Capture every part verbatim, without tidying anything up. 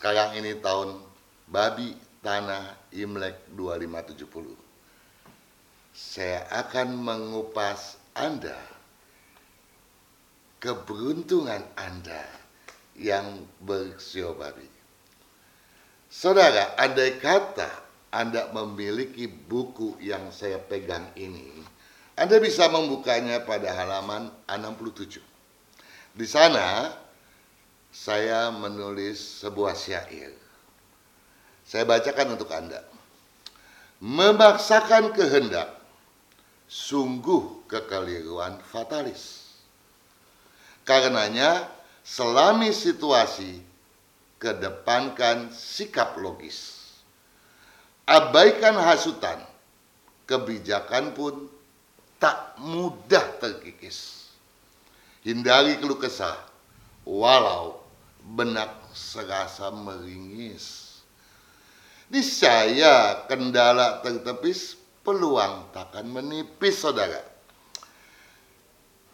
Sekarang ini tahun babi tanah Imlek dua lima tujuh nol. Saya akan mengupas Anda keberuntungan Anda yang bersio babi. Saudara, andai kata Anda memiliki buku yang saya pegang ini, Anda bisa membukanya pada halaman enam puluh tujuh. Di sana saya menulis sebuah syair. Saya bacakan untuk Anda. Memaksakan kehendak, sungguh kekeliruan fatalis. Karenanya, selami situasi, kedepankan sikap logis. Abaikan hasutan, kebijakan pun tak mudah terkikis. Hindari keluh kesah, walau benak serasa meringis. Niscaya kendala tertepis, peluang takkan menipis, saudara.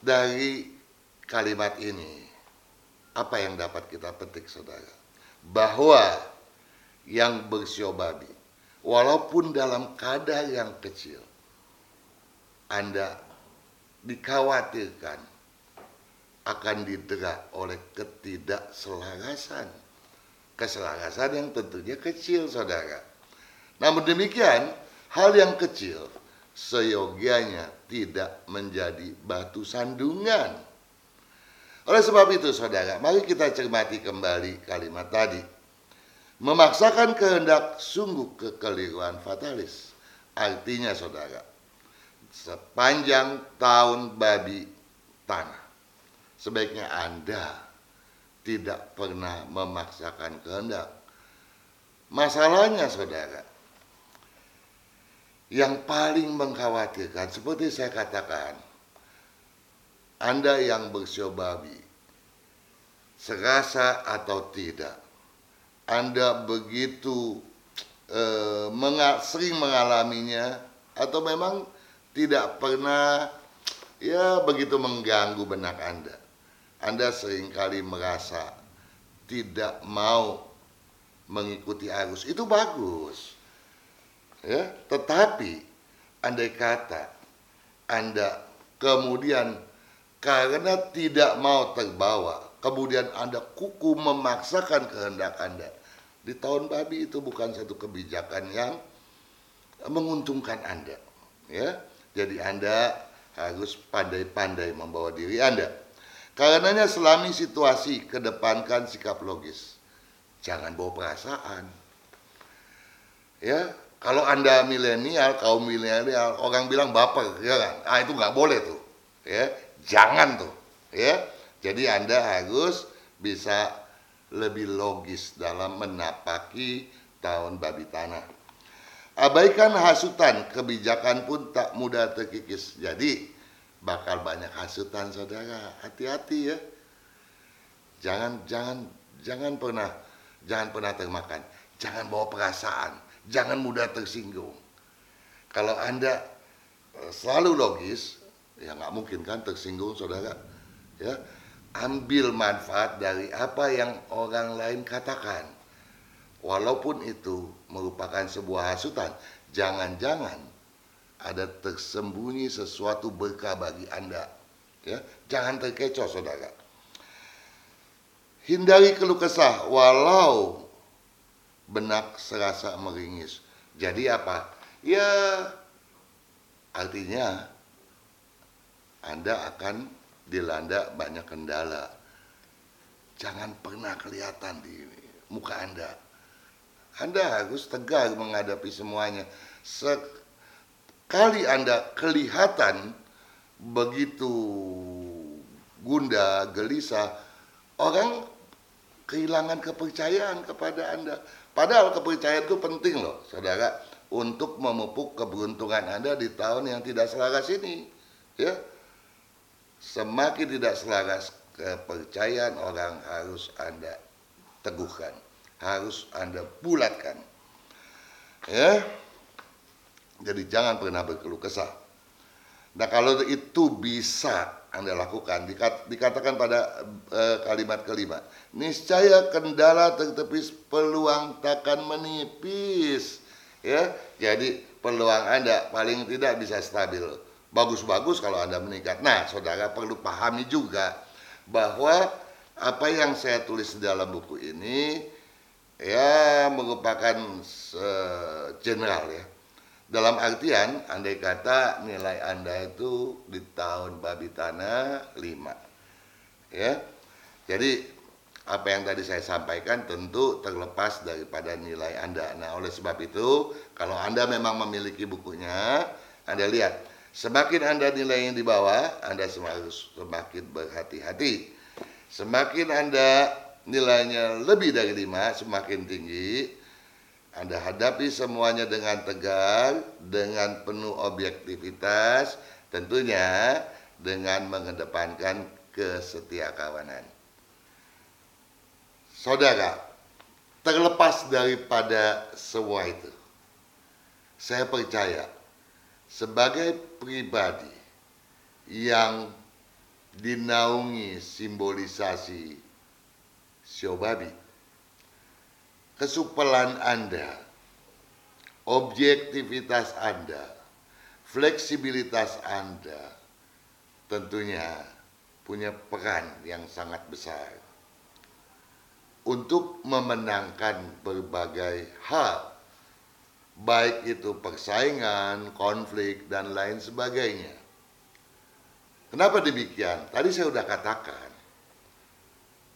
Dari kalimat ini, apa yang dapat kita petik, saudara? Bahwa yang bersio babi, walaupun dalam kadar yang kecil, Anda dikhawatirkan akan didera oleh ketidakselarasan. Keselarasan yang tentunya kecil, saudara. Namun demikian, hal yang kecil seyogianya tidak menjadi batu sandungan. Oleh sebab itu, saudara, mari kita cermati kembali kalimat tadi. Memaksakan kehendak sungguh kekeliruan fatalis. Artinya, saudara, sepanjang tahun babi tanah, sebaiknya Anda tidak pernah memaksakan kehendak. Masalahnya, saudara, yang paling mengkhawatirkan, seperti saya katakan, Anda yang bersio babi, serasa atau tidak, Anda begitu eh, menga- sering mengalaminya, atau memang tidak pernah, ya, begitu mengganggu benak Anda. Anda seringkali merasa tidak mau mengikuti arus. Itu bagus, ya. Tetapi andai kata Anda kemudian karena tidak mau terbawa, kemudian Anda kuku memaksakan kehendak Anda. Di tahun babi itu bukan satu kebijakan yang menguntungkan Anda, ya. Jadi Anda harus pandai-pandai membawa diri Anda. Karenanya selami situasi, kedepankan sikap logis. Jangan bawa perasaan. Ya, kalau Anda milenial, kaum milenial, orang bilang baper, ya kan? Ah, itu nggak boleh tuh, ya. Jangan tuh, ya. Jadi Anda harus bisa lebih logis dalam menapaki tahun babi tanah. Abaikan hasutan, kebijakan pun tak mudah terkikis. Jadi bakal banyak hasutan, saudara. Hati-hati, ya. Jangan, jangan, jangan pernah, jangan pernah termakan. Jangan bawa perasaan. Jangan mudah tersinggung. Kalau Anda selalu logis, ya nggak mungkin kan tersinggung, saudara, ya. Ambil manfaat dari apa yang orang lain katakan, walaupun itu merupakan sebuah hasutan. Jangan-jangan ada tersembunyi sesuatu berkah bagi Anda, ya. Jangan terkecoh, saudara. Hindari keluh kesah, walau benak serasa meringis. Jadi apa? Ya, artinya Anda akan dilanda banyak kendala. Jangan pernah kelihatan di muka Anda. Anda harus tegar menghadapi semuanya. Sekali Anda kelihatan begitu gundah, gelisah, orang kehilangan kepercayaan kepada Anda. Padahal kepercayaan itu penting loh, saudara, untuk memupuk keberuntungan Anda di tahun yang tidak selaras ini, ya. Semakin tidak selaras, kepercayaan orang harus Anda teguhkan, harus Anda bulatkan, ya. Jadi jangan pernah berkeluh kesah. Nah kalau itu bisa Anda lakukan, dikat, dikatakan pada eh, kalimat kelima, niscaya kendala tertepis peluang takkan menipis, ya. Jadi peluang Anda paling tidak bisa stabil. Bagus-bagus kalau Anda meningkat. Nah saudara perlu pahami juga bahwa apa yang saya tulis dalam buku ini ya merupakan uh, general ya. Dalam artian, andai kata nilai Anda itu di tahun babi tanah lima. Ya. Jadi apa yang tadi saya sampaikan tentu terlepas daripada nilai Anda. Nah, oleh sebab itu, kalau Anda memang memiliki bukunya, Anda lihat. Semakin Anda nilainya di bawah, Anda semakin berhati-hati. Semakin Anda nilainya lebih dari lima, semakin tinggi, Anda hadapi semuanya dengan tegar, dengan penuh objektivitas, tentunya dengan mengedepankan kesetiakawanan. Saudara, terlepas daripada semua itu, saya percaya sebagai pribadi yang dinaungi simbolisasi sio babi, kesupelan Anda, objektivitas Anda, fleksibilitas Anda, tentunya punya peran yang sangat besar untuk memenangkan berbagai hal, baik itu persaingan, konflik, dan lain sebagainya. Kenapa demikian? Tadi saya sudah katakan,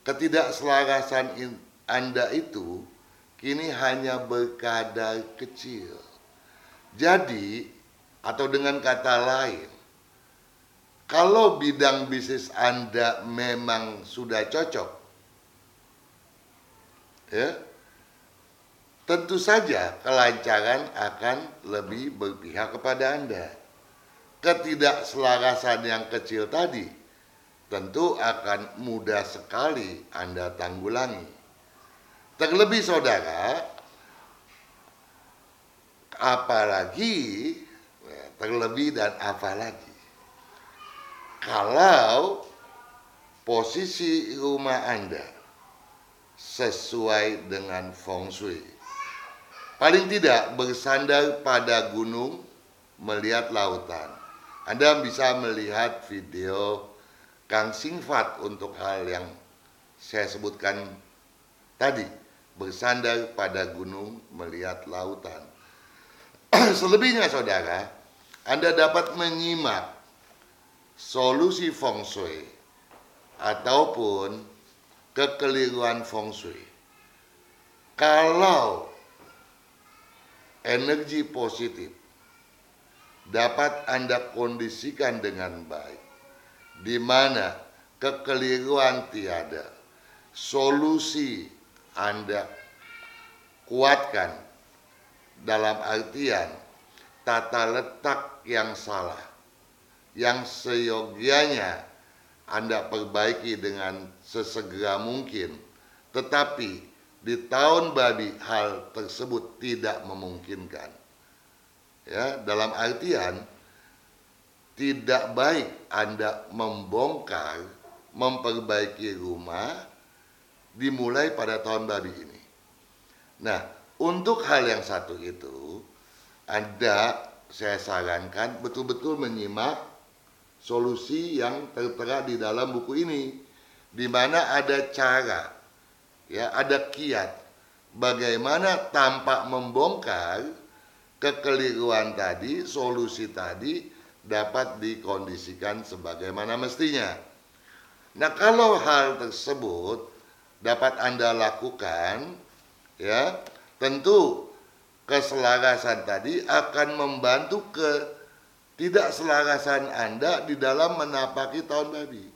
ketidakselarasan Anda itu kini hanya berkadar kecil. Jadi, atau dengan kata lain, kalau bidang bisnis Anda memang sudah cocok, ya, tentu saja kelancaran akan lebih berpihak kepada Anda. Ketidakselarasan yang kecil tadi tentu akan mudah sekali Anda tanggulangi. Terlebih saudara, apalagi, terlebih dan apalagi, kalau posisi rumah Anda sesuai dengan feng shui. Paling tidak bersandar pada gunung melihat lautan. Anda bisa melihat video Kang Sing Fat untuk hal yang saya sebutkan tadi. Bersandar pada gunung melihat lautan. Selebihnya saudara, Anda dapat menyimak solusi feng shui ataupun kekeliruan feng shui. Kalau energi positif dapat Anda kondisikan dengan baik, di mana kekeliruan tiada, solusi Anda kuatkan, dalam artian tata letak yang salah, yang seyogianya Anda perbaiki dengan sesegera mungkin. Tetapi di tahun babi hal tersebut tidak memungkinkan, ya, dalam artian tidak baik Anda membongkar, memperbaiki rumah dimulai pada tahun babi ini. Nah, untuk hal yang satu itu, Anda, saya sarankan betul-betul menyimak solusi yang tertera di dalam buku ini, di mana ada cara, ya, ada kiat bagaimana tanpa membongkar kekeliruan tadi, solusi tadi dapat dikondisikan sebagaimana mestinya. Nah, kalau hal tersebut dapat Anda lakukan, ya, tentu keselarasan tadi akan membantu ketidakselarasan Anda di dalam menapaki tahun babi.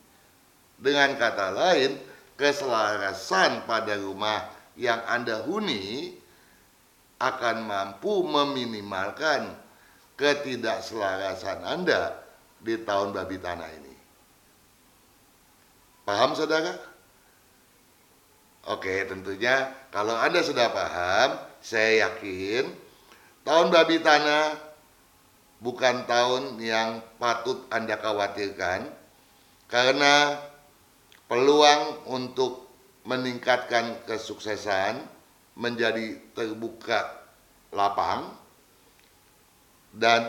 Dengan kata lain, keselarasan pada rumah yang Anda huni akan mampu meminimalkan ketidakselarasan Anda di tahun babi tanah ini. Paham saudara? Oke, tentunya kalau Anda sudah paham, saya yakin tahun babi tanah bukan tahun yang patut Anda khawatirkan, karena peluang untuk meningkatkan kesuksesan menjadi terbuka lapang. Dan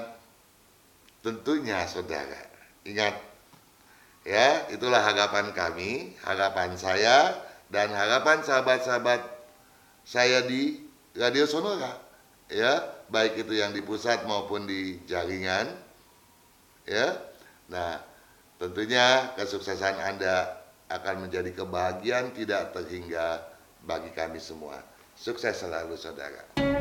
tentunya saudara, ingat ya, itulah harapan kami, harapan saya, dan harapan sahabat-sahabat saya di Radio Sonora ya, baik itu yang di pusat maupun di jaringan ya. Nah, tentunya kesuksesan Anda akan menjadi kebahagiaan tidak terhingga bagi kami semua. Sukses selalu saudara.